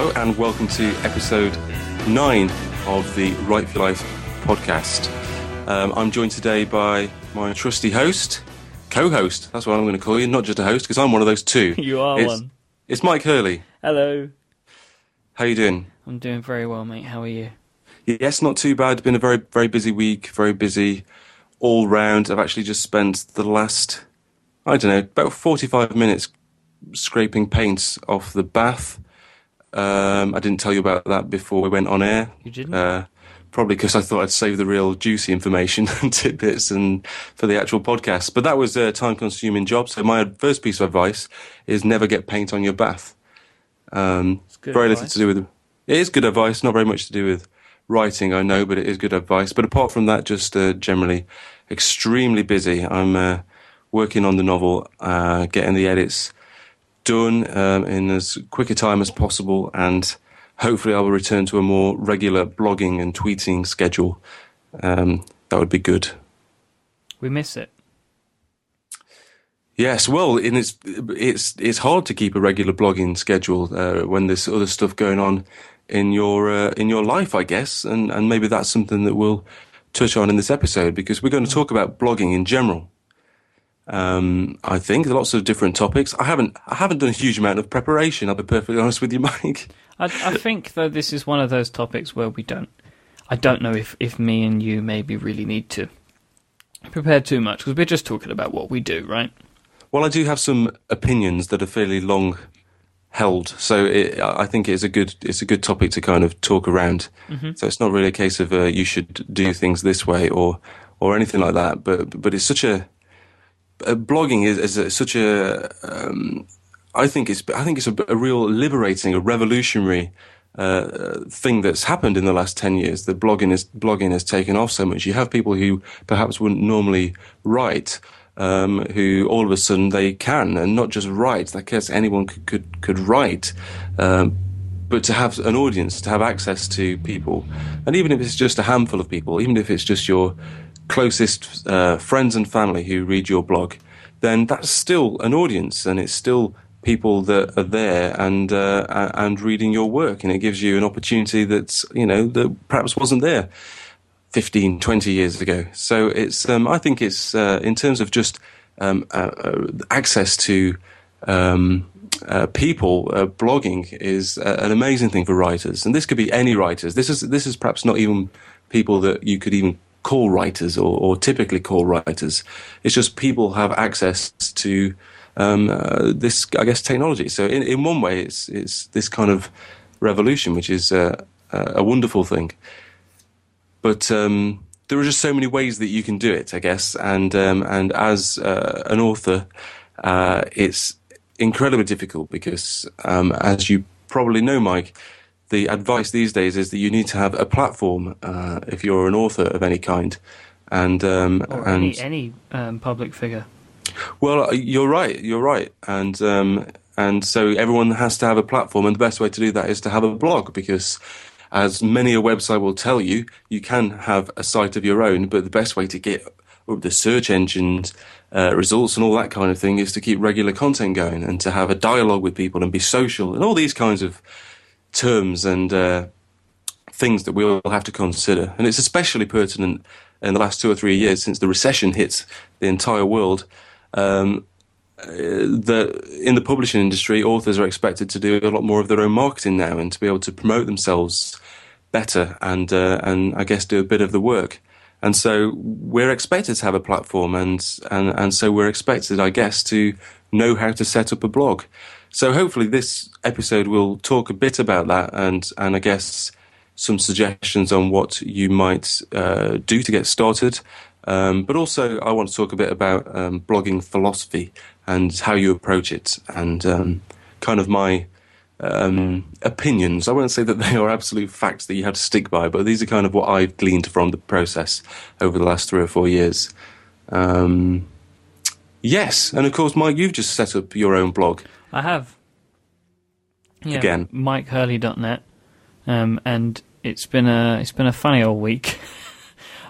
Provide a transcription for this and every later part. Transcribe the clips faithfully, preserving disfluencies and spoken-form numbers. Hello and welcome to episode nine of the Right For Life podcast. Um, I'm joined today by my trusty host, co-host, that's what I'm going to call you, not just a host, because I'm one of those two. You are it's, one. It's Mike Hurley. Hello. How you doing? I'm doing very well, mate. How are you? Yes, not too bad. Been a very, very busy week, very busy all round. I've actually just spent the last, I don't know, about forty-five minutes scraping paints off the bath. Um, I didn't tell you about that before we went on air. You didn't? Uh, probably because I thought I'd save the real juicy information and tidbits and for the actual podcast. But that was a time-consuming job. So my first piece of advice is never get paint on your bath. Um, it's good very advice. Little to do with it is good advice. Not very much to do with writing, I know, but it is good advice. But apart from that, just uh, generally extremely busy. I'm uh, working on the novel, uh, getting the edits done um, in as quick a time as possible, and hopefully I will return to a more regular blogging and tweeting schedule. Um, that would be good. We miss it. Yes, well, and it's it's it's hard to keep a regular blogging schedule uh, when there's other stuff going on in your uh, in your life, I guess, and and maybe that's something that we'll touch on in this episode, because we're going to talk about blogging in general. Um, I think there are lots of different topics. I haven't, I haven't done a huge amount of preparation. I'll be perfectly honest with you, Mike. I, I think though this is one of those topics where we don't. I don't know if, if me and you maybe really need to prepare too much, because we're just talking about what we do, right? Well, I do have some opinions that are fairly long held, so it, I think it's a good it's a good topic to kind of talk around. Mm-hmm. So it's not really a case of uh, you should do things this way or or anything like that. But but it's such a Uh, blogging is, is a, such a, um, I think it's, I think it's a, a real liberating, a revolutionary uh, thing that's happened in the last ten years. That blogging is blogging has taken off so much. You have people who perhaps wouldn't normally write, um, who all of a sudden they can, and not just write. I guess anyone could could, could write, um, but to have an audience, to have access to people, and even if it's just a handful of people, even if it's just your closest uh, friends and family who read your blog, then that's still an audience, and it's still people that are there and uh, and reading your work, and it gives you an opportunity that's, you know, that perhaps wasn't there fifteen, twenty years ago. So it's um, I think it's uh, in terms of just um, uh, uh, access to um, uh, people, uh, blogging is uh, an amazing thing for writers, and this could be any writers. This is this is perhaps not even people that you could even call writers or, or typically call writers. It's just people have access to um, uh, this, I guess, technology. So in, in one way, it's it's this kind of revolution, which is uh, uh, a wonderful thing. But um, there are just so many ways that you can do it, I guess. And um, and as uh, an author, uh, it's incredibly difficult because, um, as you probably know, Mike, the advice these days is that you need to have a platform uh, if you're an author of any kind, and um, or and any, any um, public figure. Well, you're right, you're right, and um, and so everyone has to have a platform, and the best way to do that is to have a blog, because as many a website will tell you, you can have a site of your own, but the best way to get the search engines uh, results and all that kind of thing is to keep regular content going and to have a dialogue with people and be social and all these kinds of terms and uh, things that we all have to consider. And it's especially pertinent in the last two or three years since the recession hits the entire world. Um, the, in the publishing industry, authors are expected to do a lot more of their own marketing now and to be able to promote themselves better and, uh, and I guess, do a bit of the work. And so we're expected to have a platform, and, and, and so we're expected, I guess, to know how to set up a blog. So hopefully this episode will talk a bit about that, and, and I guess some suggestions on what you might uh, do to get started. Um, but also I want to talk a bit about um, blogging philosophy and how you approach it, and um, kind of my um, opinions. I won't say that they are absolute facts that you have to stick by, but these are kind of what I've gleaned from the process over the last three or four years. Um, yes, and of course, Mike, you've just set up your own blog. I have. Yeah, again, Mike Hurley dot net, um, and it's been a it's been a funny old week.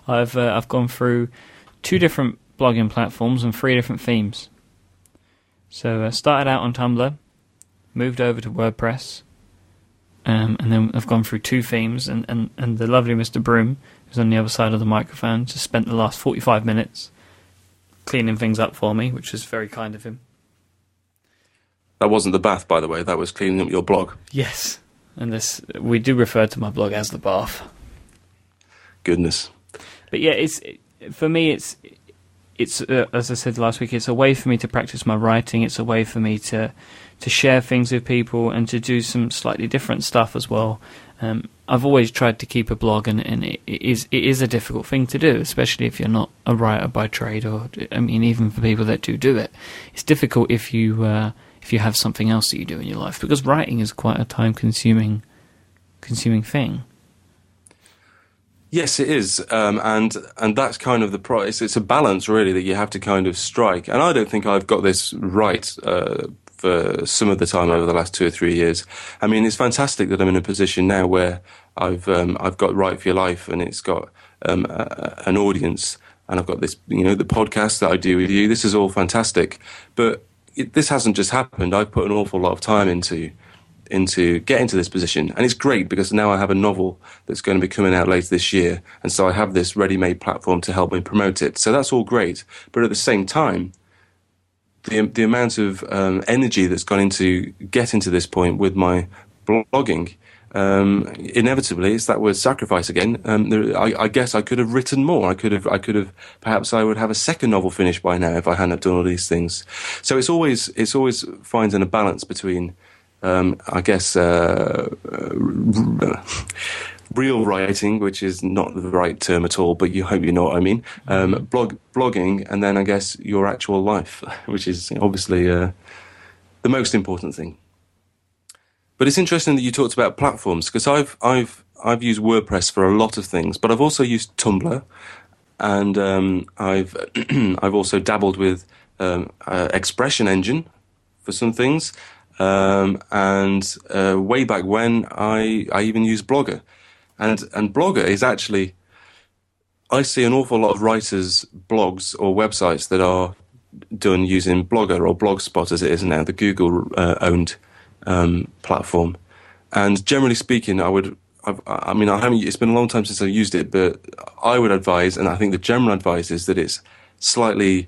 I've uh, I've gone through two different blogging platforms and three different themes. So I started out on Tumblr, moved over to WordPress, Um, and then I've gone through two themes, and, and, and the lovely Mister Broome, who's on the other side of the microphone, just spent the last forty-five minutes cleaning things up for me, which was very kind of him. That wasn't the bath, by the way. That was cleaning up your blog. Yes. And this, we do refer to my blog as the bath. Goodness. But yeah, it's for me, it's, it's uh, as I said last week, it's a way for me to practice my writing. It's a way for me to... to share things with people and to do some slightly different stuff as well. Um, I've always tried to keep a blog, and, and it, it is it is a difficult thing to do, especially if you're not a writer by trade, or, I mean, even for people that do do it. It's difficult if you uh, if you have something else that you do in your life, because writing is quite a time-consuming consuming thing. Yes, it is, um, and and that's kind of the pro- it's, it's a balance, really, that you have to kind of strike. And I don't think I've got this right uh for some of the time over the last two or three years. I mean, it's fantastic that I'm in a position now where I've um, I've got Right For Your Life, and it's got um, a, an audience, and I've got this, you know, the podcast that I do with you. This is all fantastic, but it, this hasn't just happened. I've put an awful lot of time into into getting to this position, and it's great because now I have a novel that's going to be coming out later this year, and so I have this ready-made platform to help me promote it. So that's all great, but at the same time, The, the amount of um, energy that's gone into getting to this point with my blogging, um, inevitably, it's that word sacrifice again. Um, there, I, I guess I could have written more. I could have, I could have, perhaps I would have a second novel finished by now if I hadn't done all these things. So it's always, it's always finding a balance between, um, I guess, uh, uh, real writing, which is not the right term at all, but you hope you know what I mean. Um, blog, blogging, and then I guess your actual life, which is obviously uh, the most important thing. But it's interesting that you talked about platforms, because I've I've I've used WordPress for a lot of things, but I've also used Tumblr, and um, I've I've also dabbled with um, uh, Expression Engine for some things, um, and uh, way back when I I even used Blogger. And and Blogger is actually, I see an awful lot of writers' blogs or websites that are done using Blogger or Blogspot, as it is now, the Google-owned uh, um, platform. And generally speaking, I would, I've, I mean, I haven't. It's been a long time since I've used it, but I would advise, and I think the general advice is that it's slightly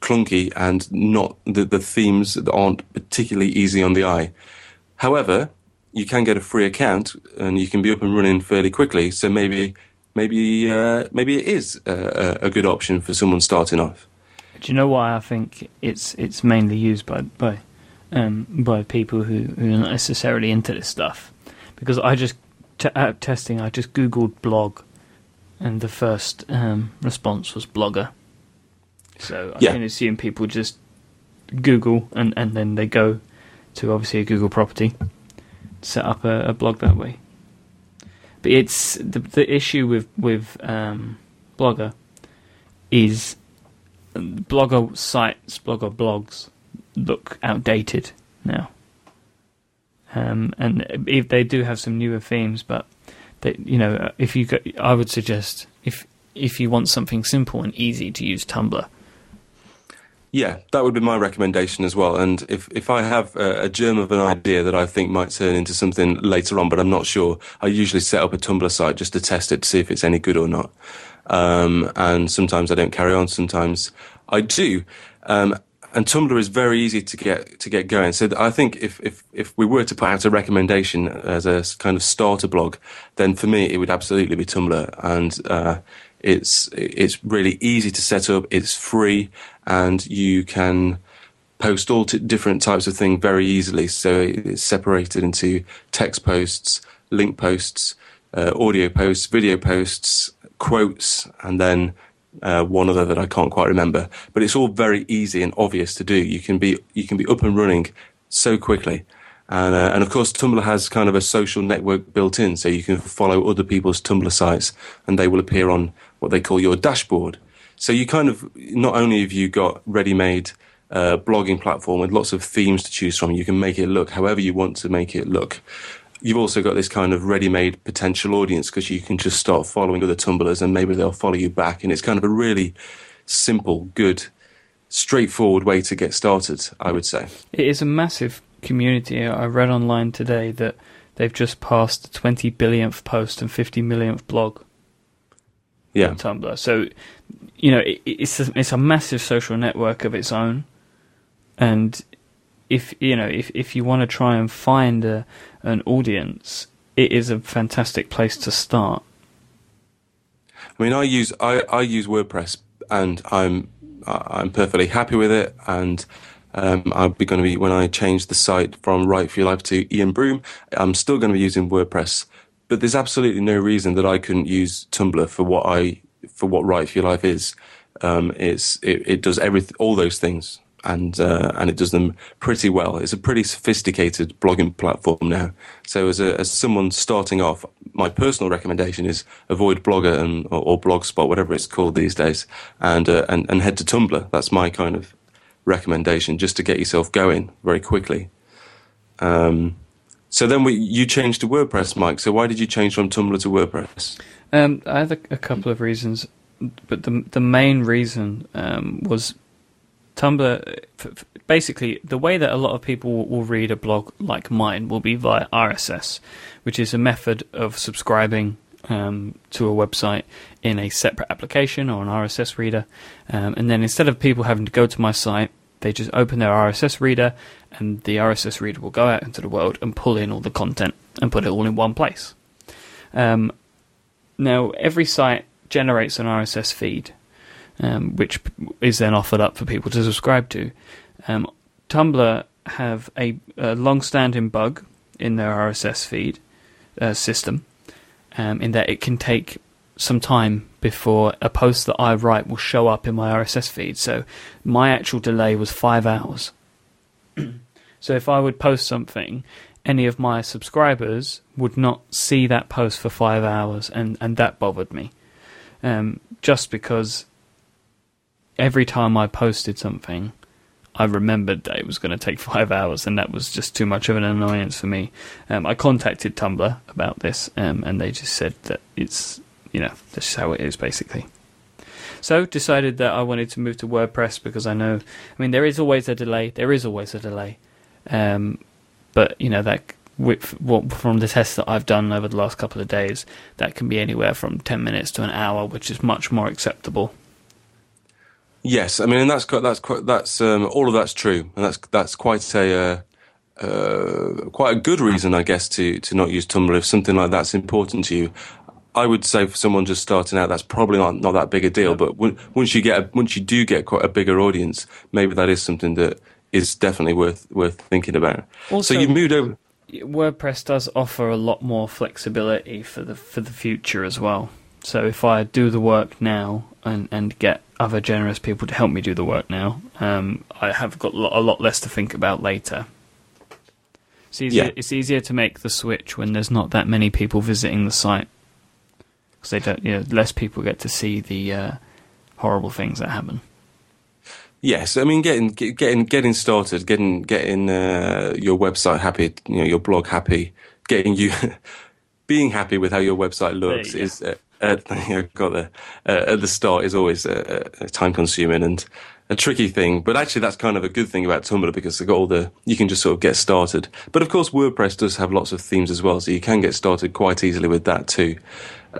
clunky and not the, the themes that aren't particularly easy on the eye. However, you can get a free account, and you can be up and running fairly quickly. So maybe, maybe, uh, maybe it is a, a good option for someone starting off. Do you know why I think it's it's mainly used by by um, by people who, who are not necessarily into this stuff? Because I just t- out of testing, I just googled blog, and the first um, response was Blogger. So I yeah. can assume people just Google, and, and then they go to obviously a Google property, set up a, a blog that way. But it's the the issue with with um, Blogger is Blogger sites, Blogger blogs look outdated now, um, and if they do have some newer themes, but they, you know, if you go, I would suggest if if you want something simple and easy to use, Tumblr. Yeah, that would be my recommendation as well. And if, if I have a, a germ of an idea that I think might turn into something later on, but I'm not sure, I usually set up a Tumblr site just to test it, to see if it's any good or not. Um, and sometimes I don't carry on, sometimes I do. Um, and Tumblr is very easy to get to get going. So I think if, if, if we were to put out a recommendation as a kind of starter blog, then for me it would absolutely be Tumblr. And uh, it's it's really easy to set up, it's free, and you can post all t- different types of things very easily. So it's separated into text posts, link posts, uh, audio posts, video posts, quotes, and then uh, one other that I can't quite remember. But it's all very easy and obvious to do. You can be you can be up and running so quickly. And, uh, and of course, Tumblr has kind of a social network built in, so you can follow other people's Tumblr sites, and they will appear on what they call your dashboard. So you kind of, not only have you got ready-made uh, blogging platform with lots of themes to choose from, you can make it look however you want to make it look. You've also got this kind of ready-made potential audience, because you can just start following other Tumblers and maybe they'll follow you back. And it's kind of a really simple, good, straightforward way to get started, I would say. It is a massive community. I read online today that they've just passed the twenty billionth post and fifty millionth blog. Yeah. On Tumblr. So, you know, it, it's a, it's a massive social network of its own, and if you know if, if you want to try and find a, an audience, it is a fantastic place to start. I mean, I use I, I use WordPress, and I'm I'm perfectly happy with it. And um, I'll be going to be when I change the site from Write For Your Life to Ian Broome, I'm still going to be using WordPress. But there's absolutely no reason that I couldn't use Tumblr for what I for what Right For Your Life is. Um, it's it, it does everything, all those things, and uh, and it does them pretty well. It's a pretty sophisticated blogging platform now. So as a, as someone starting off, my personal recommendation is avoid Blogger and or, or Blogspot, whatever it's called these days, and uh, and and head to Tumblr. That's my kind of recommendation, just to get yourself going very quickly. Um, So then we, you changed to WordPress, Mike. So why did you change from Tumblr to WordPress? Um, I had a, a couple of reasons, but the the main reason um, was Tumblr. F- f- basically, the way that a lot of people will, will read a blog like mine will be via R S S, which is a method of subscribing um, to a website in a separate application or an R S S reader. Um, and then instead of people having to go to my site, they just open their R S S reader, and the R S S reader will go out into the world and pull in all the content and put it all in one place. Um, now, every site generates an R S S feed, um, which is then offered up for people to subscribe to. Um, Tumblr have a, a long-standing bug in their R S S feed uh, system, um, in that it can take some time before a post that I write will show up in my R S S feed. So my actual delay was five hours. So if I would post something, any of my subscribers would not see that post for five hours, and, and that bothered me. Um, just because every time I posted something, I remembered that it was going to take five hours, and that was just too much of an annoyance for me. Um, I contacted Tumblr about this, um, and they just said that it's... You know, that's how it is, basically. So decided that I wanted to move to WordPress because I know, I mean, there is always a delay. There is always a delay. Um, but, you know, that with, what, from the tests that I've done over the last couple of days, that can be anywhere from ten minutes to an hour, which is much more acceptable. Yes, I mean, and that's quite, that's quite, that's um, all of that's true, and that's that's quite a uh, uh, quite a good reason, I guess, to to not use Tumblr if something like that's important to you. I would say for someone just starting out, that's probably not, not that big a deal. But w- once you get a, once you do get quite a bigger audience, maybe that is something that is definitely worth worth thinking about. Also, so you moved over. WordPress does offer a lot more flexibility for the for the future as well. So if I do the work now and, and get other generous people to help me do the work now, um, I have got a lot less to think about later. It's easier, yeah. It's easier to make the switch when there's not that many people visiting the site. Because they don't, you know, less people get to see the uh, horrible things that happen. Yes, I mean, getting getting getting started, getting getting uh, your website happy, you know, your blog happy, getting you being happy with how your website looks you is uh, at, you know, got the, uh, at the start is always uh, time consuming and a tricky thing. But actually, that's kind of a good thing about Tumblr because they've got all the you can just sort of get started. But of course, WordPress does have lots of themes as well, so you can get started quite easily with that too.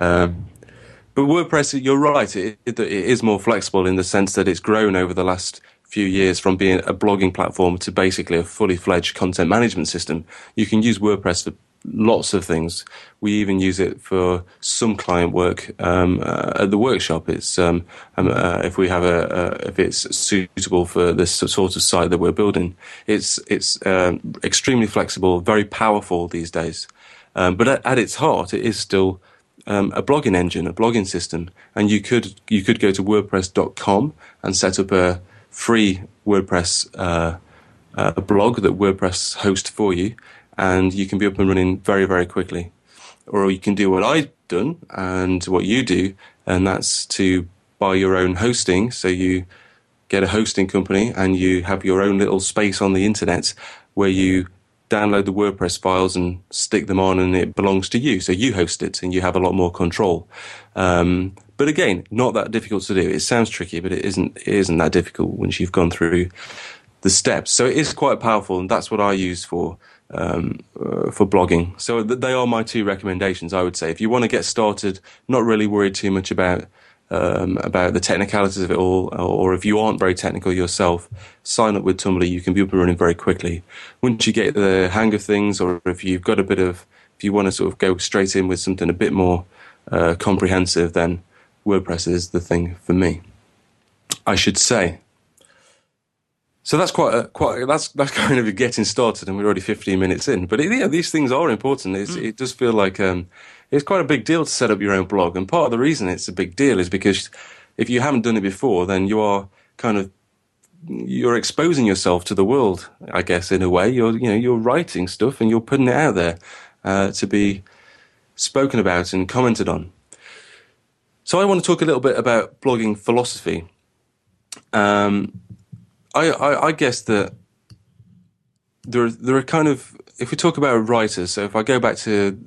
Um, but WordPress, you're right, it, it, it is more flexible in the sense that it's grown over the last few years from being a blogging platform to basically a fully fledged content management system. You can use WordPress for lots of things. We even use it for some client work um, uh, at the workshop. It's um, um, uh, if we have a uh, if it's suitable for this sort of site that we're building. It's it's um, extremely flexible, very powerful these days. Um, but at, at its heart, it is still Um, a blogging engine, a blogging system, and you could you could go to WordPress dot com and set up a free WordPress uh, uh, a blog that WordPress hosts for you, and you can be up and running very, very quickly. Or you can do what I've done and what you do, and that's to buy your own hosting. So you get a hosting company and you have your own little space on the internet where you download the WordPress files and stick them on, and it belongs to you. So you host it, and you have a lot more control. Um, but again, not that difficult to do. It sounds tricky, but it isn't. It isn't that difficult once you've gone through the steps. So it is quite powerful, and that's what I use for um, uh, for blogging. So th- they are my two recommendations, I would say. If you want to get started, not really worried too much about um, about the technicalities of it all, or if you aren't very technical yourself, sign up with Tumblr. You can be up and running very quickly. Once you get the hang of things, or if you've got a bit of, if you want to sort of go straight in with something a bit more uh, comprehensive, then WordPress is the thing for me, I should say. So that's quite a, quite that's that's kind of getting started, and we're already fifteen minutes in. But it, yeah, these things are important. It's, mm. It does feel like um, it's quite a big deal to set up your own blog, and part of the reason it's a big deal is because if you haven't done it before, then you are kind of you're exposing yourself to the world, I guess, in a way. You're you know you're writing stuff and you're putting it out there uh, to be spoken about and commented on. So I want to talk a little bit about blogging philosophy. Um, I, I, I guess that there are, there are kind of, if we talk about writers, so if I go back to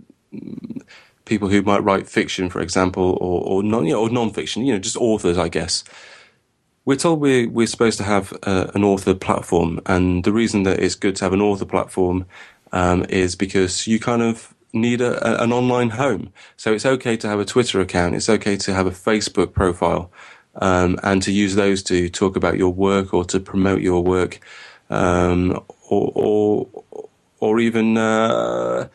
people who might write fiction, for example, or, or non you know, or non-fiction, you know, just authors, I guess, we're told we're, we're supposed to have uh, an author platform. And the reason that it's good to have an author platform um, is because you kind of need a, a, an online home. So it's okay to have a Twitter account. It's okay to have a Facebook profile. Um, and to use those to talk about your work or to promote your work, um, or, or or even uh,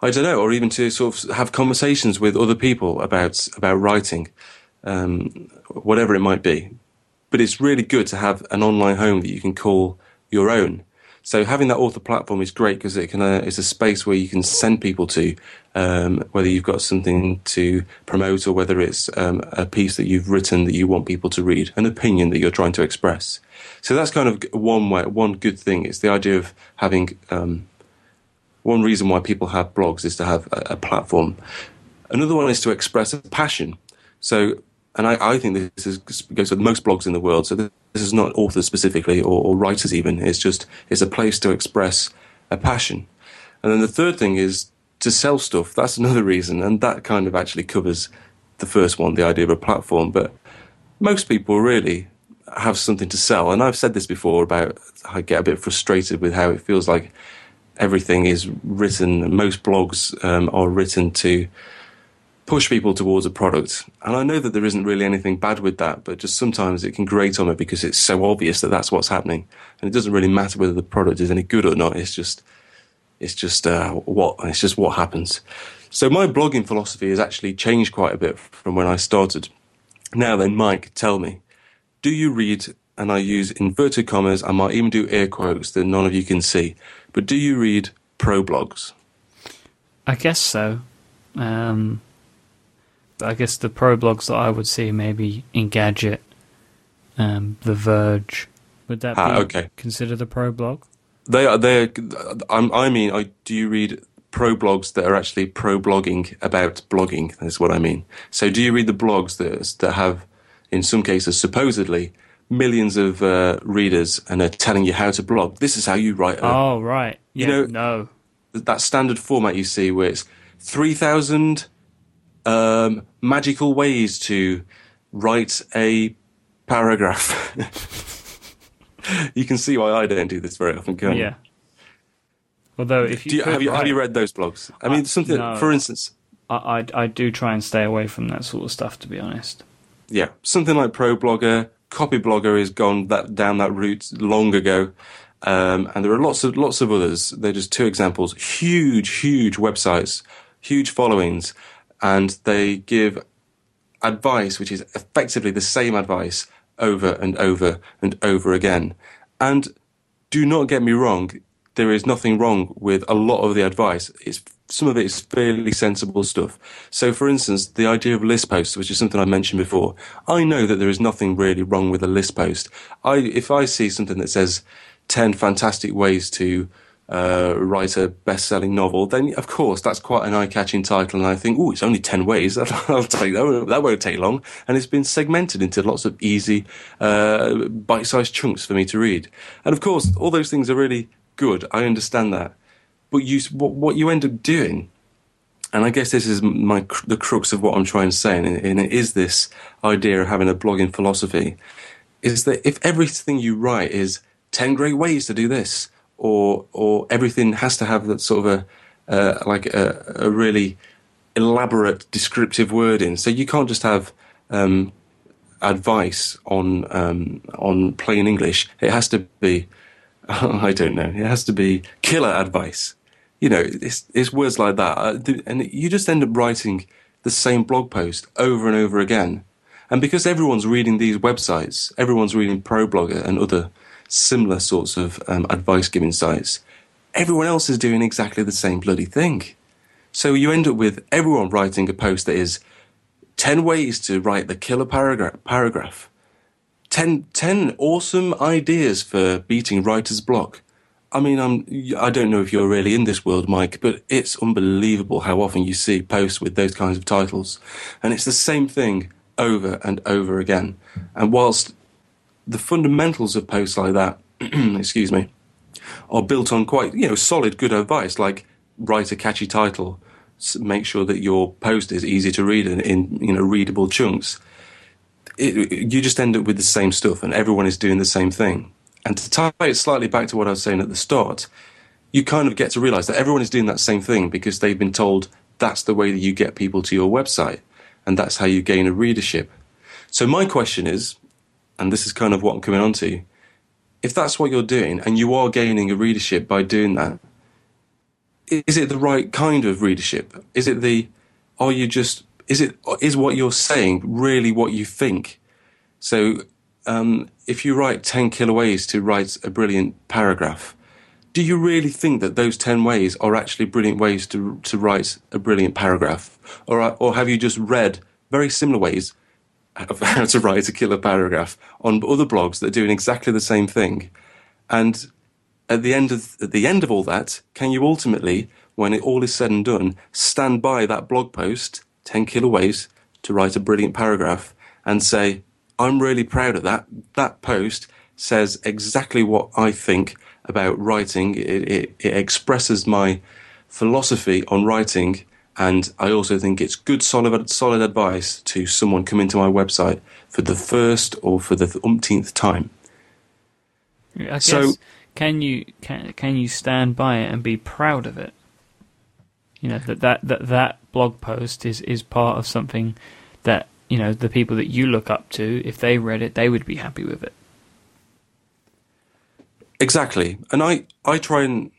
I don't know, or even to sort of have conversations with other people about about writing, um, whatever it might be. But it's really good to have an online home that you can call your own. So having that author platform is great because it can uh, it's a space where you can send people to, um, whether you've got something to promote or whether it's um, a piece that you've written that you want people to read, an opinion that you're trying to express. So that's kind of one way, one good thing. It's the idea of having um, one reason why people have blogs is to have a, a platform. Another one is to express a passion. So, and I, I think this is, goes with most blogs in the world. So this, this is not authors specifically or, or writers even. It's just it's a place to express a passion. And then the third thing is to sell stuff. That's another reason, and that kind of actually covers the first one, the idea of a platform. But most people really have something to sell. And I've said this before about I get a bit frustrated with how it feels like everything is written. Most blogs um, are written to push people towards a product. And I know that there isn't really anything bad with that, but just sometimes it can grate on it because it's so obvious that that's what's happening. And it doesn't really matter whether the product is any good or not. It's just, it's just uh, what, it's just what happens. So my blogging philosophy has actually changed quite a bit from when I started. Now then, Mike, tell me, do you read, and I use inverted commas, I might even do air quotes that none of you can see, but do you read pro blogs? I guess so. Um... I guess the pro blogs that I would see maybe Engadget, um, the Verge. Would that ah, be okay. considered a pro blog? They are. They. I mean, I, do you read pro blogs that are actually pro blogging about blogging? That's what I mean. So, do you read the blogs that that have, in some cases, supposedly millions of uh, readers and are telling you how to blog? This is how you write. A, oh right. Yeah, you know, no. That standard format you see where it's three thousand. Um, magical ways to write a paragraph. You can see why I don't do this very often, can't you? Yeah. Although, if you, do you, have, you write, have you read those blogs? I, I mean, something. No, for instance, I, I I do try and stay away from that sort of stuff, to be honest. Yeah, something like ProBlogger, CopyBlogger has gone that down that route long ago, um, and there are lots of lots of others. They're just two examples. Huge, huge websites, huge followings. And they give advice, which is effectively the same advice over and over and over again. And do not get me wrong, there is nothing wrong with a lot of the advice. It's, some of it is fairly sensible stuff. So, for instance, the idea of list posts, which is something I mentioned before, I know that there is nothing really wrong with a list post. I, if I see something that says ten fantastic ways to Uh, write a best-selling novel, then of course that's quite an eye-catching title, and I think, oh, it's only ten ways. I'll take that. That won't take long, and it's been segmented into lots of easy, uh, bite-sized chunks for me to read. And of course, all those things are really good. I understand that, but you, what, what you end up doing, and I guess this is my the crux of what I'm trying to say, and, and it is this idea of having a blogging philosophy, is that if everything you write is ten great ways to do this, or or everything has to have that sort of a uh, like a, a really elaborate descriptive wording. So you can't just have um, advice on um, on plain English. It has to be I don't know. It has to be killer advice. You know, it's it's words like that, and you just end up writing the same blog post over and over again. And because everyone's reading these websites, everyone's reading ProBlogger and other similar sorts of um, advice-giving sites, everyone else is doing exactly the same bloody thing. So you end up with everyone writing a post that is ten ways to write the killer paragraph, paragraph ten, ten awesome ideas for beating writer's block. I mean, I'm, I don't know if you're really in this world, Mike, but it's unbelievable how often you see posts with those kinds of titles. And it's the same thing over and over again. And whilst the fundamentals of posts like that, excuse me, are built on quite, you know, solid, good advice, like write a catchy title, make sure that your post is easy to read and in, you know, readable chunks, it, it, you just end up with the same stuff and everyone is doing the same thing. And to tie it slightly back to what I was saying at the start, you kind of get to realise that everyone is doing that same thing because they've been told that's the way that you get people to your website and that's how you gain a readership. So my question is, and this is kind of what I'm coming on to, if that's what you're doing and you are gaining a readership by doing that, is it the right kind of readership? Is it the, are you just, is it, is what you're saying really what you think? So Um, if you write ten killer ways to write a brilliant paragraph, do you really think that those ten ways are actually brilliant ways to to write a brilliant paragraph? Or, or have you just read very similar ways of how to write a killer paragraph on other blogs that are doing exactly the same thing? And at the end of, at the end of all that, can you ultimately, when it all is said and done, stand by that blog post, ten killer ways to write a brilliant paragraph, and say, I'm really proud of that. That post says exactly what I think about writing. It, it, it expresses my philosophy on writing, and I also think it's good, solid, solid advice to someone coming to my website for the first or for the umpteenth time. I guess, so, can you can can you stand by it and be proud of it? You know that that that, that blog post is, is part of something that, you know, the people that you look up to, if they read it, they would be happy with it. Exactly. And I, I try and,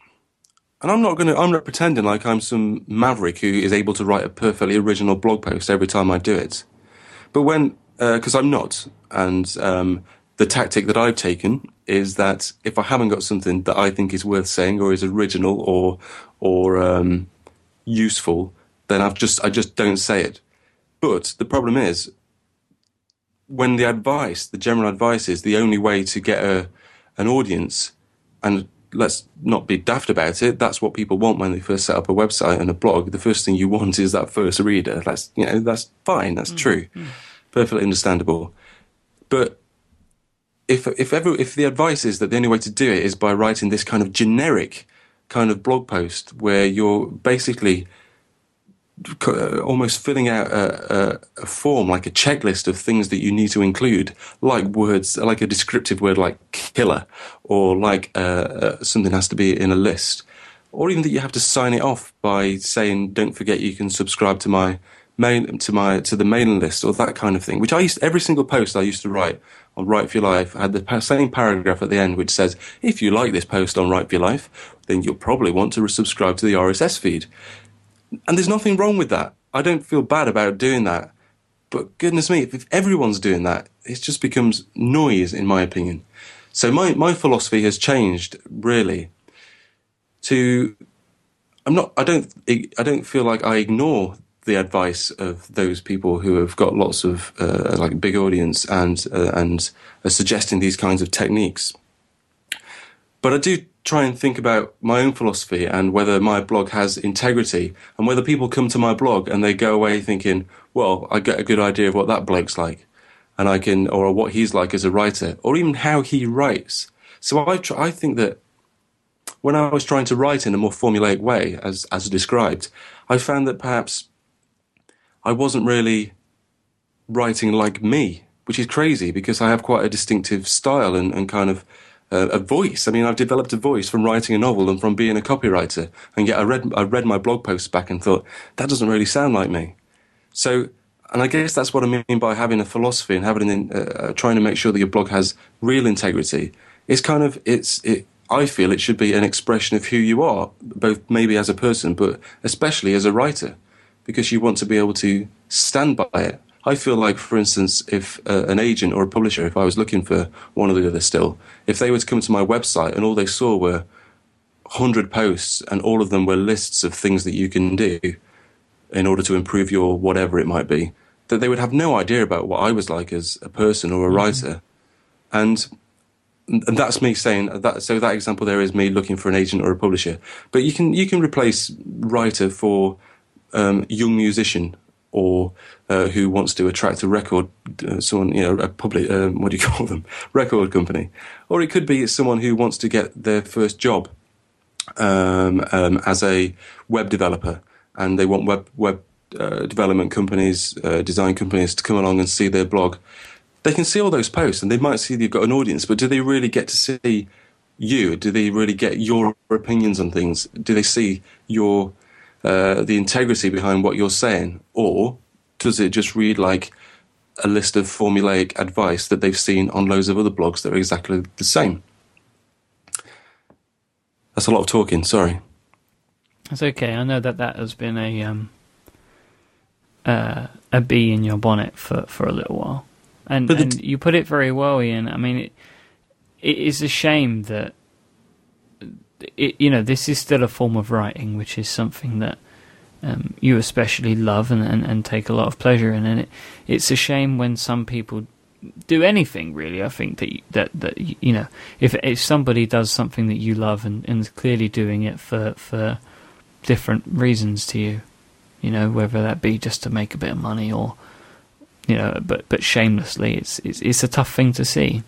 and I'm not going to, I'm not pretending like I'm some maverick who is able to write a perfectly original blog post every time I do it. But when, because uh, I'm not, and um, the tactic that I've taken is that if I haven't got something that I think is worth saying or is original or, or um, useful, then I've just, I just don't say it. But the problem is, when the advice, the general advice is the only way to get a, an audience, and let's not be daft about it, that's what people want when they first set up a website and a blog. The first thing you want is that first reader. That's, you know, that's fine, that's mm-hmm. true, perfectly understandable. But if, if, ever, if the advice is that the only way to do it is by writing this kind of generic kind of blog post where you're basically almost filling out a, a, a form, like a checklist of things that you need to include, like words, like a descriptive word like killer, or like uh, uh, something has to be in a list, or even that you have to sign it off by saying, don't forget you can subscribe to my mail, to my to the mailing list, or that kind of thing. Which I used, every single post I used to write on Write For Your Life had the same paragraph at the end which says, if you like this post on Write For Your Life, then you'll probably want to subscribe to the R S S feed. And there's nothing wrong with that. I don't feel bad about doing that. But goodness me, if everyone's doing that, it just becomes noise, in my opinion. So my, my philosophy has changed, really, to... I'm not, I don't, I don't feel like I ignore the advice of those people who have got lots of, uh, like, big audience and, uh, and are suggesting these kinds of techniques. But I do try and think about my own philosophy and whether my blog has integrity and whether people come to my blog and they go away thinking, well, I get a good idea of what that bloke's like and I can, or what he's like as a writer, or even how he writes. So I, tr- I think that when I was trying to write in a more formulaic way, as, as described, I found that perhaps I wasn't really writing like me, which is crazy because I have quite a distinctive style and, and kind of a, a voice. I mean, I've developed a voice from writing a novel and from being a copywriter. And yet I read, I read my blog posts back and thought, that doesn't really sound like me. So, and I guess that's what I mean by having a philosophy and having an, uh, trying to make sure that your blog has real integrity. It's kind of, it's, it, I feel it should be an expression of who you are, both maybe as a person, but especially as a writer, because you want to be able to stand by it. I feel like, for instance, if uh, an agent or a publisher, if I was looking for one or the other still, if they were to come to my website and all they saw were one hundred posts and all of them were lists of things that you can do in order to improve your whatever it might be, that they would have no idea about what I was like as a person or a writer. And... And that's me saying that. So that example there is me looking for an agent or a publisher. But you can you can replace writer for um, young musician or uh, who wants to attract a record, uh, someone, you know, a public, uh, what do you call them, record company. Or it could be someone who wants to get their first job um, um, as a web developer, and they want web web uh, development companies, uh, design companies to come along and see their blog. They can see all those posts and they might see that you've got an audience, but do they really get to see you? Do they really get your opinions on things? Do they see your uh, the integrity behind what you're saying? Or does it just read like a list of formulaic advice that they've seen on loads of other blogs that are exactly the same? That's a lot of talking, sorry. That's okay. I know that that has been a, um, uh, a bee in your bonnet for, for a little while. And, t- and you put it very well, Ian. I mean, it, it is a shame that, it, you know, this is still a form of writing, which is something that um, you especially love and, and, and take a lot of pleasure in. And it, it's a shame when some people do anything, really. I think that, that, that you know, if if somebody does something that you love and, and is clearly doing it for, for different reasons to you, you know, whether that be just to make a bit of money or... You know, but but shamelessly, it's it's it's a tough thing to see.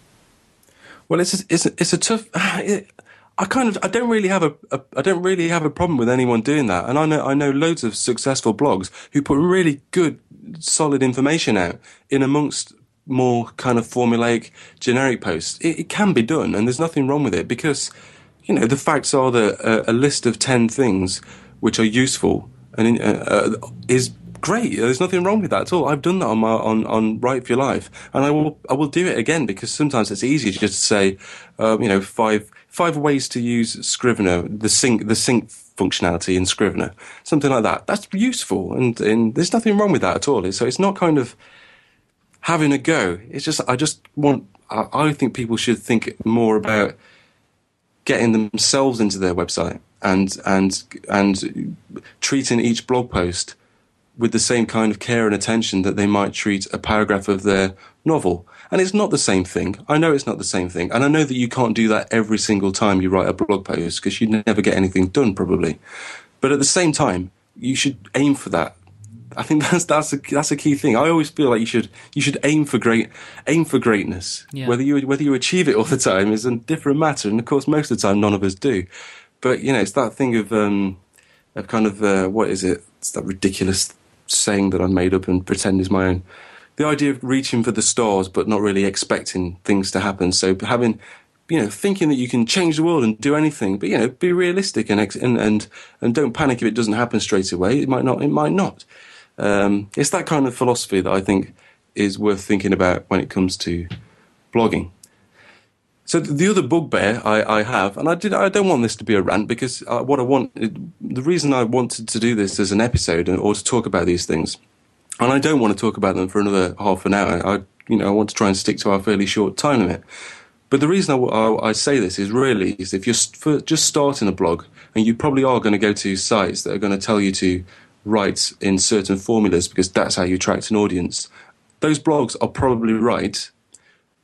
Well, it's a, it's a, it's a tough. It, I kind of I don't really have a, a I don't really have a problem with anyone doing that, and I know I know loads of successful blogs who put really good, solid information out in amongst more kind of formulaic, generic posts. It, it can be done, and there's nothing wrong with it because, you know, the facts are that a, a list of ten things which are useful and uh, is. Great, there's nothing wrong with that at all. I've done that on my on on Write For Your Life, and I will I will do it again because sometimes it's easy just to say, um, you know, five five ways to use Scrivener, the sync the sync functionality in Scrivener, something like that. That's useful, and, and there's nothing wrong with that at all. So it's not kind of having a go. It's just I just want I, I think people should think more about getting themselves into their website and and and treating each blog post with the same kind of care and attention that they might treat a paragraph of their novel. And it's not the same thing. I know it's not the same thing. And I know that you can't do that every single time you write a blog post because you'd never get anything done probably. But at the same time, you should aim for that. I think that's that's a, that's a key thing. I always feel like you should you should aim for great aim for greatness. Yeah. Whether you whether you achieve it all the time is a different matter. And of course, most of the time, none of us do. But, you know, it's that thing of, um, of kind of, uh, what is it? It's that ridiculous saying that I made up and pretend is my own. The idea of reaching for the stars but not really expecting things to happen. So having, you know, thinking that you can change the world and do anything, but, you know, be realistic and and and, and don't panic if it doesn't happen straight away. It might not. It might not. Um, it's that kind of philosophy that I think is worth thinking about when it comes to blogging. So the other bugbear I, I have, and I did, I don't want this to be a rant because I, what I want, the reason I wanted to do this as an episode and, or to talk about these things, and I don't want to talk about them for another half an hour. I, you know, I want to try and stick to our fairly short time limit. But the reason I, I, I say this is really is if you're just starting a blog, and you probably are going to go to sites that are going to tell you to write in certain formulas because that's how you attract an audience. Those blogs are probably right,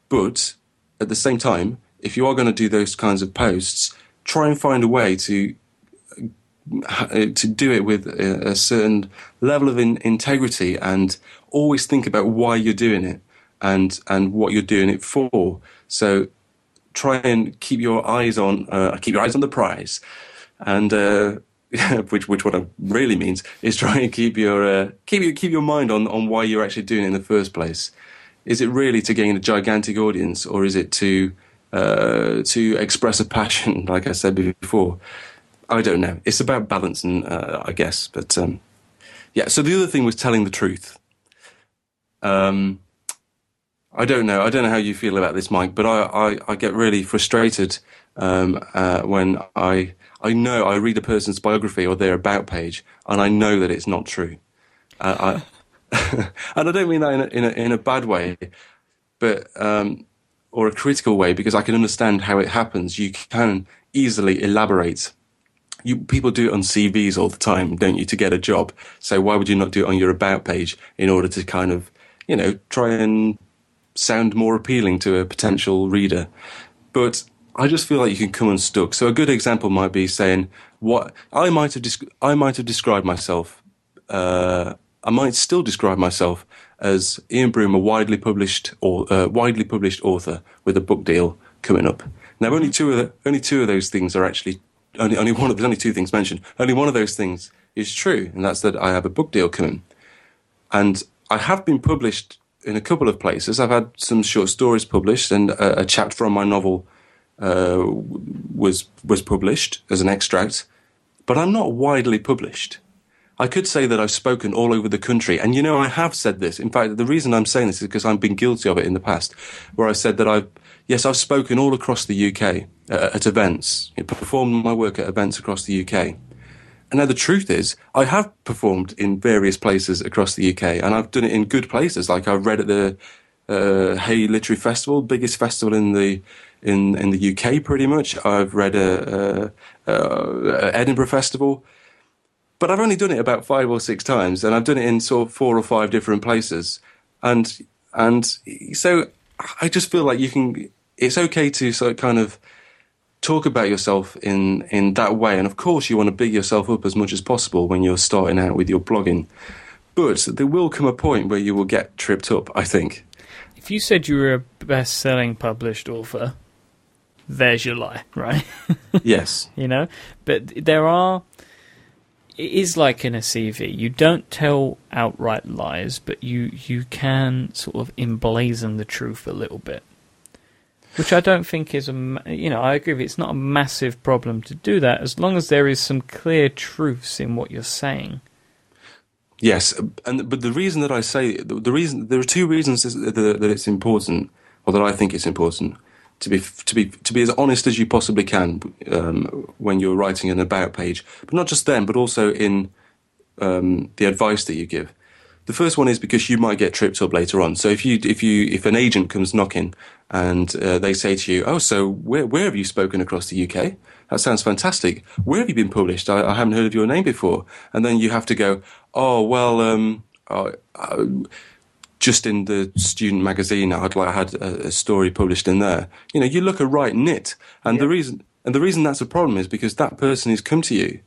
but at the same time, if you are going to do those kinds of posts, try and find a way to to do it with a, a certain level of in, integrity, and always think about why you're doing it and and what you're doing it for. So try and keep your eyes on uh, keep your eyes on the prize, and uh, which which what it really means is try and keep your uh, keep your keep your mind on on why you're actually doing it in the first place. Is it really to gain a gigantic audience, or is it to uh, to express a passion, like I said before. I don't know. It's about balance, and uh, I guess. But um, yeah, so the other thing was telling the truth. Um, I don't know. I don't know how you feel about this, Mike, but I, I, I get really frustrated um, uh, when I I know I read a person's biography or their about page, and I know that it's not true. Uh, I, and I don't mean that in a, in a, in a bad way, but um, or a critical way, because I can understand how it happens. You can easily elaborate. You, people do it on C Vs all the time, don't you, to get a job. So why would you not do it on your about page in order to kind of, you know, try and sound more appealing to a potential reader? But I just feel like you can come unstuck. So a good example might be saying, "What I might have, desc- I might have described myself. Uh, I might still describe myself as Ian Broome, a widely published or uh, widely published author with a book deal coming up." Now, only two of the, only two of those things are actually. Only, only one of, there's only two things mentioned. Only one of those things is true, and that's that I have a book deal coming. And I have been published in a couple of places. I've had some short stories published, and a, a chapter from my novel uh, was was published as an extract. But I'm not widely published. I could say that I've spoken all over the country, and you know I have said this. In fact, the reason I'm saying this is because I've been guilty of it in the past, where I said that I've yes I've spoken all across the U K. Uh, at events, I performed my work at events across the U K. And now the truth is, I have performed in various places across the U K, and I've done it in good places. Like I read at the uh, Hay Literary Festival, biggest festival in the in in the U K, pretty much. I've read at Edinburgh Festival, but I've only done it about five or six times, and I've done it in sort of four or five different places. And and so I just feel like you can. It's okay to sort of kind of talk about yourself in, in that way. And of course you want to big yourself up as much as possible when you're starting out with your blogging. But there will come a point where you will get tripped up, I think. If you said you were a best-selling published author, there's your lie, right? Yes. You know? But there are... It is like in a C V. You don't tell outright lies, but you, you can sort of emblazon the truth a little bit. Which I don't think is a, you know, I agree with you, it's not a massive problem to do that as long as there is some clear truths in what you're saying. Yes, and but the reason that I say the reason there are two reasons that it's important, or that I think it's important to be to be to be as honest as you possibly can um, when you're writing an about page, but not just then, but also in um, the advice that you give. The first one is because you might get tripped up later on. So if you if you if an agent comes knocking and uh, they say to you, "Oh, so where where have you spoken across the U K? That sounds fantastic. Where have you been published? I, I haven't heard of your name before." And then you have to go, "Oh, well, um, oh, uh, just in the student magazine, I'd like I had a, a story published in there." You know, you look a right nit, and yeah. the reason and the reason that's a problem is because that person has come to you.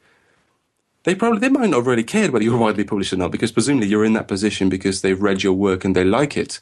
They probably they might not have really cared whether you're widely published or not, because presumably you're in that position because they've read your work and they like it.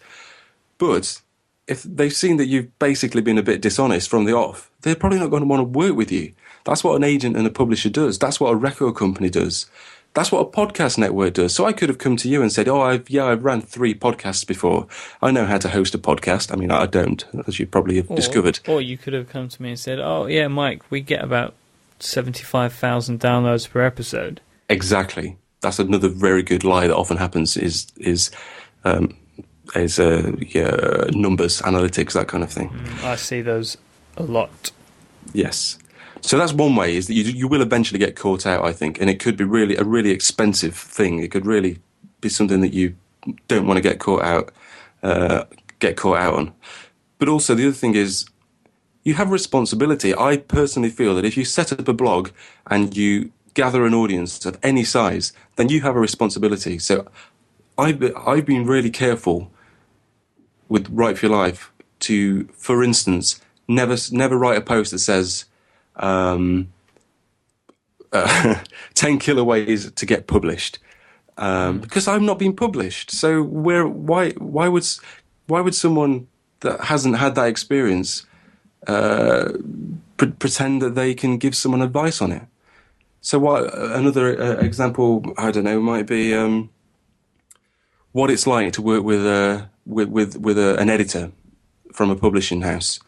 But if they've seen that you've basically been a bit dishonest from the off, they're probably not going to want to work with you. That's what an agent and a publisher does. That's what a record company does. That's what a podcast network does. So I could have come to you and said, "Oh, I've yeah, I've ran three podcasts before. I know how to host a podcast." I mean, I don't, as you probably have or, discovered. Or you could have come to me and said, "Oh, yeah, Mike, we get about seventy-five thousand downloads per episode." Exactly. That's another very good lie that often happens is is um, is uh, yeah, numbers, analytics, that kind of thing. Mm, I see those a lot. Yes. So that's one way, is that you you will eventually get caught out, I think, and it could be really a really expensive thing. It could really be something that you don't want to get caught out uh, get caught out on. But also the other thing is, you have responsibility. I personally feel that if you set up a blog and you gather an audience of any size, then you have a responsibility. So I've, I've been really careful with Write For Your Life to, for instance, never never write a post that says um, uh, ten killer ways to get published, um, because I'm not being published. So where why why would why would someone that hasn't had that experience Uh, pre- pretend that they can give someone advice on it? So what, another uh, example, I don't know, might be um, what it's like to work with a, with, with, with a, an editor from a publishing house.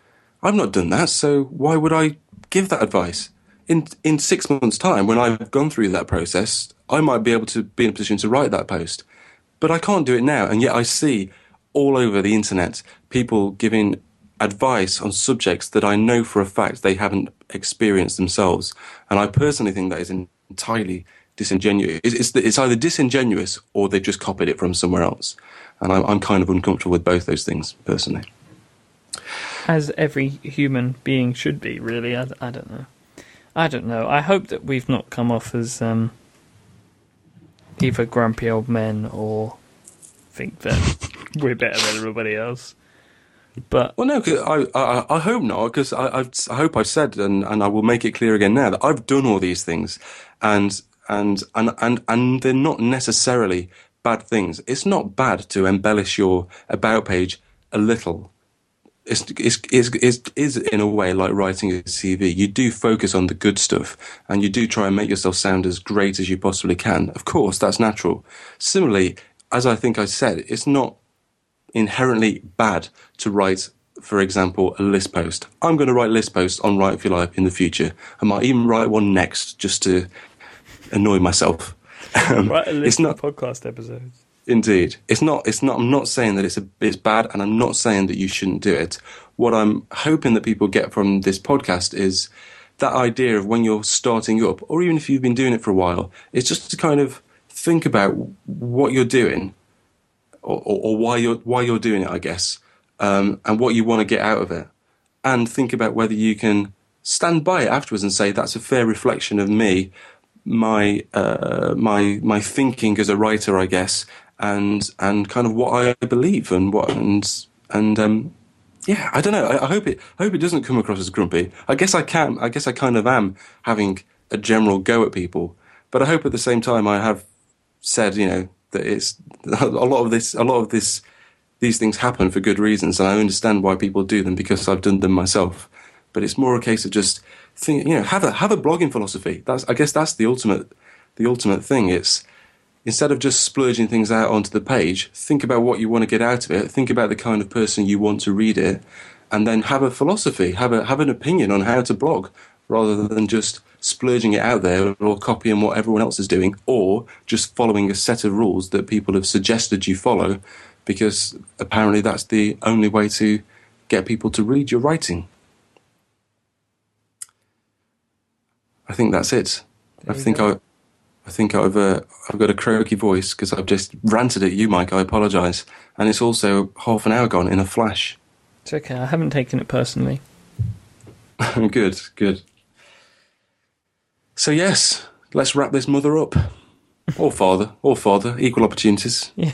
I've not done that, so why would I give that advice? In in six months' time, when I've gone through that process, I might be able to be in a position to write that post. But I can't do it now, and yet I see all over the internet people giving advice on subjects that I know for a fact they haven't experienced themselves. And I personally think that is entirely disingenuous. It's, it's, it's either disingenuous or they've just copied it from somewhere else. And I'm, I'm kind of uncomfortable with both those things, personally. As every human being should be, really. I, I don't know. I don't know. I hope that we've not come off as um, either grumpy old men or think that we're better than everybody else. But well, no, cause I, I I hope not, because I, I I hope I've said, and, and I will make it clear again now, that I've done all these things, and and and and and they're not necessarily bad things. It's not bad to embellish your about page a little. It's, it's, it's, it's, it's in a way like writing a C V. You do focus on the good stuff and you do try and make yourself sound as great as you possibly can. Of course, that's natural. Similarly, as I think I said, it's not inherently bad to write, for example, a list post. I'm going to write list posts on Right For Your Life in the future. I might even write one next just to annoy myself. Um, write a list it's not, of podcast episodes. Indeed, it's not. It's not. I'm not saying that it's a, it's bad, and I'm not saying that you shouldn't do it. What I'm hoping that people get from this podcast is that idea of when you're starting up, or even if you've been doing it for a while, it's just to kind of think about what you're doing, or, or, or why you're why you're doing it, I guess, um, and what you want to get out of it, and think about whether you can stand by it afterwards and say that's a fair reflection of me, my uh, my my thinking as a writer, I guess. And and kind of what I believe and what and and um, yeah, I don't know. I, I hope it I hope it doesn't come across as grumpy. I guess I can. I guess I kind of am having a general go at people, but I hope at the same time I have said, you know, that it's a lot of this. A lot of this. These things happen for good reasons, and I understand why people do them because I've done them myself. But it's more a case of just think, you know, have a have a blogging philosophy. That's I guess that's the ultimate the ultimate thing. It's instead of just splurging things out onto the page, think about what you want to get out of it, think about the kind of person you want to read it, and then have a philosophy, have a have an opinion on how to blog, rather than just splurging it out there or copying what everyone else is doing, or just following a set of rules that people have suggested you follow, because apparently that's the only way to get people to read your writing. I think that's it. I think I... I think I've uh, I've got a croaky voice because I've just ranted at you, Mike. I apologise, and it's also half an hour gone in a flash. It's okay. I haven't taken it personally. Good, good. So yes, let's wrap this mother up, or father, or father. Equal opportunities. Yeah.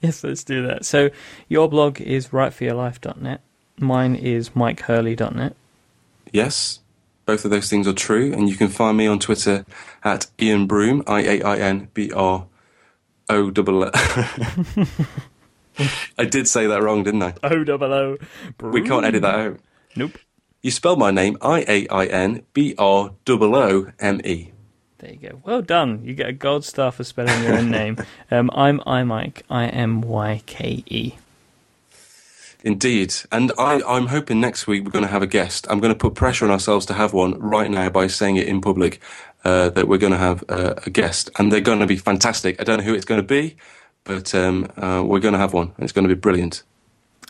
Yes, let's do that. So your blog is right for your life dot net. Mine is Mike Hurley dot net. Yes. Both of those things are true, and you can find me on Twitter at ianbroome, I A I N B R O O O. I did say that wrong, didn't I? O O O. We can't edit that out. Nope. You spelled my name I A I N B R O O M E. There you go. Well done. You get a gold star for spelling your own name. Um, I'm iMike, I M Y K E. Indeed. And I, I'm hoping next week we're going to have a guest. I'm going to put pressure on ourselves to have one right now by saying it in public uh, that we're going to have uh, a guest. And they're going to be fantastic. I don't know who it's going to be, but um, uh, we're going to have one. And it's going to be brilliant.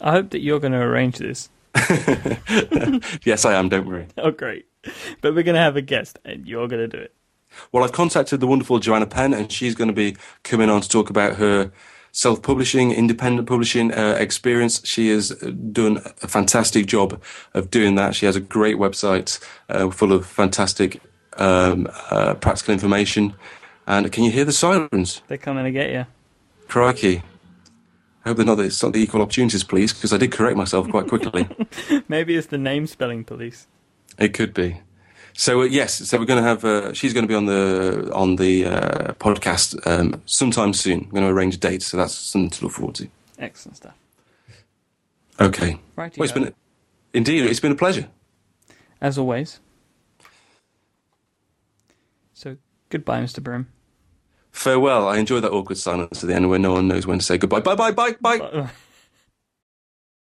I hope that you're going to arrange this. Yes, I am. Don't worry. Oh, great. But we're going to have a guest and you're going to do it. Well, I've contacted the wonderful Joanna Penn, and she's going to be coming on to talk about her self-publishing, independent publishing uh, experience. She has done a fantastic job of doing that. She has a great website uh, full of fantastic um, uh, practical information. And can you hear the sirens? They're coming to get you. Crikey. I hope they're not, it's not the equal opportunities police, because I did correct myself quite quickly. Maybe it's the name spelling police. It could be. So uh, yes, so we're going to have. Uh, she's going to be on the on the uh, podcast um, sometime soon. I'm going to arrange a date, so that's something to look forward to. Excellent stuff. Okay. Right. Well, it's been a, indeed. It's been a pleasure, as always. So goodbye, Mister Broome. Farewell. I enjoy that awkward silence at the end, where no one knows when to say goodbye. Bye bye bye bye. bye.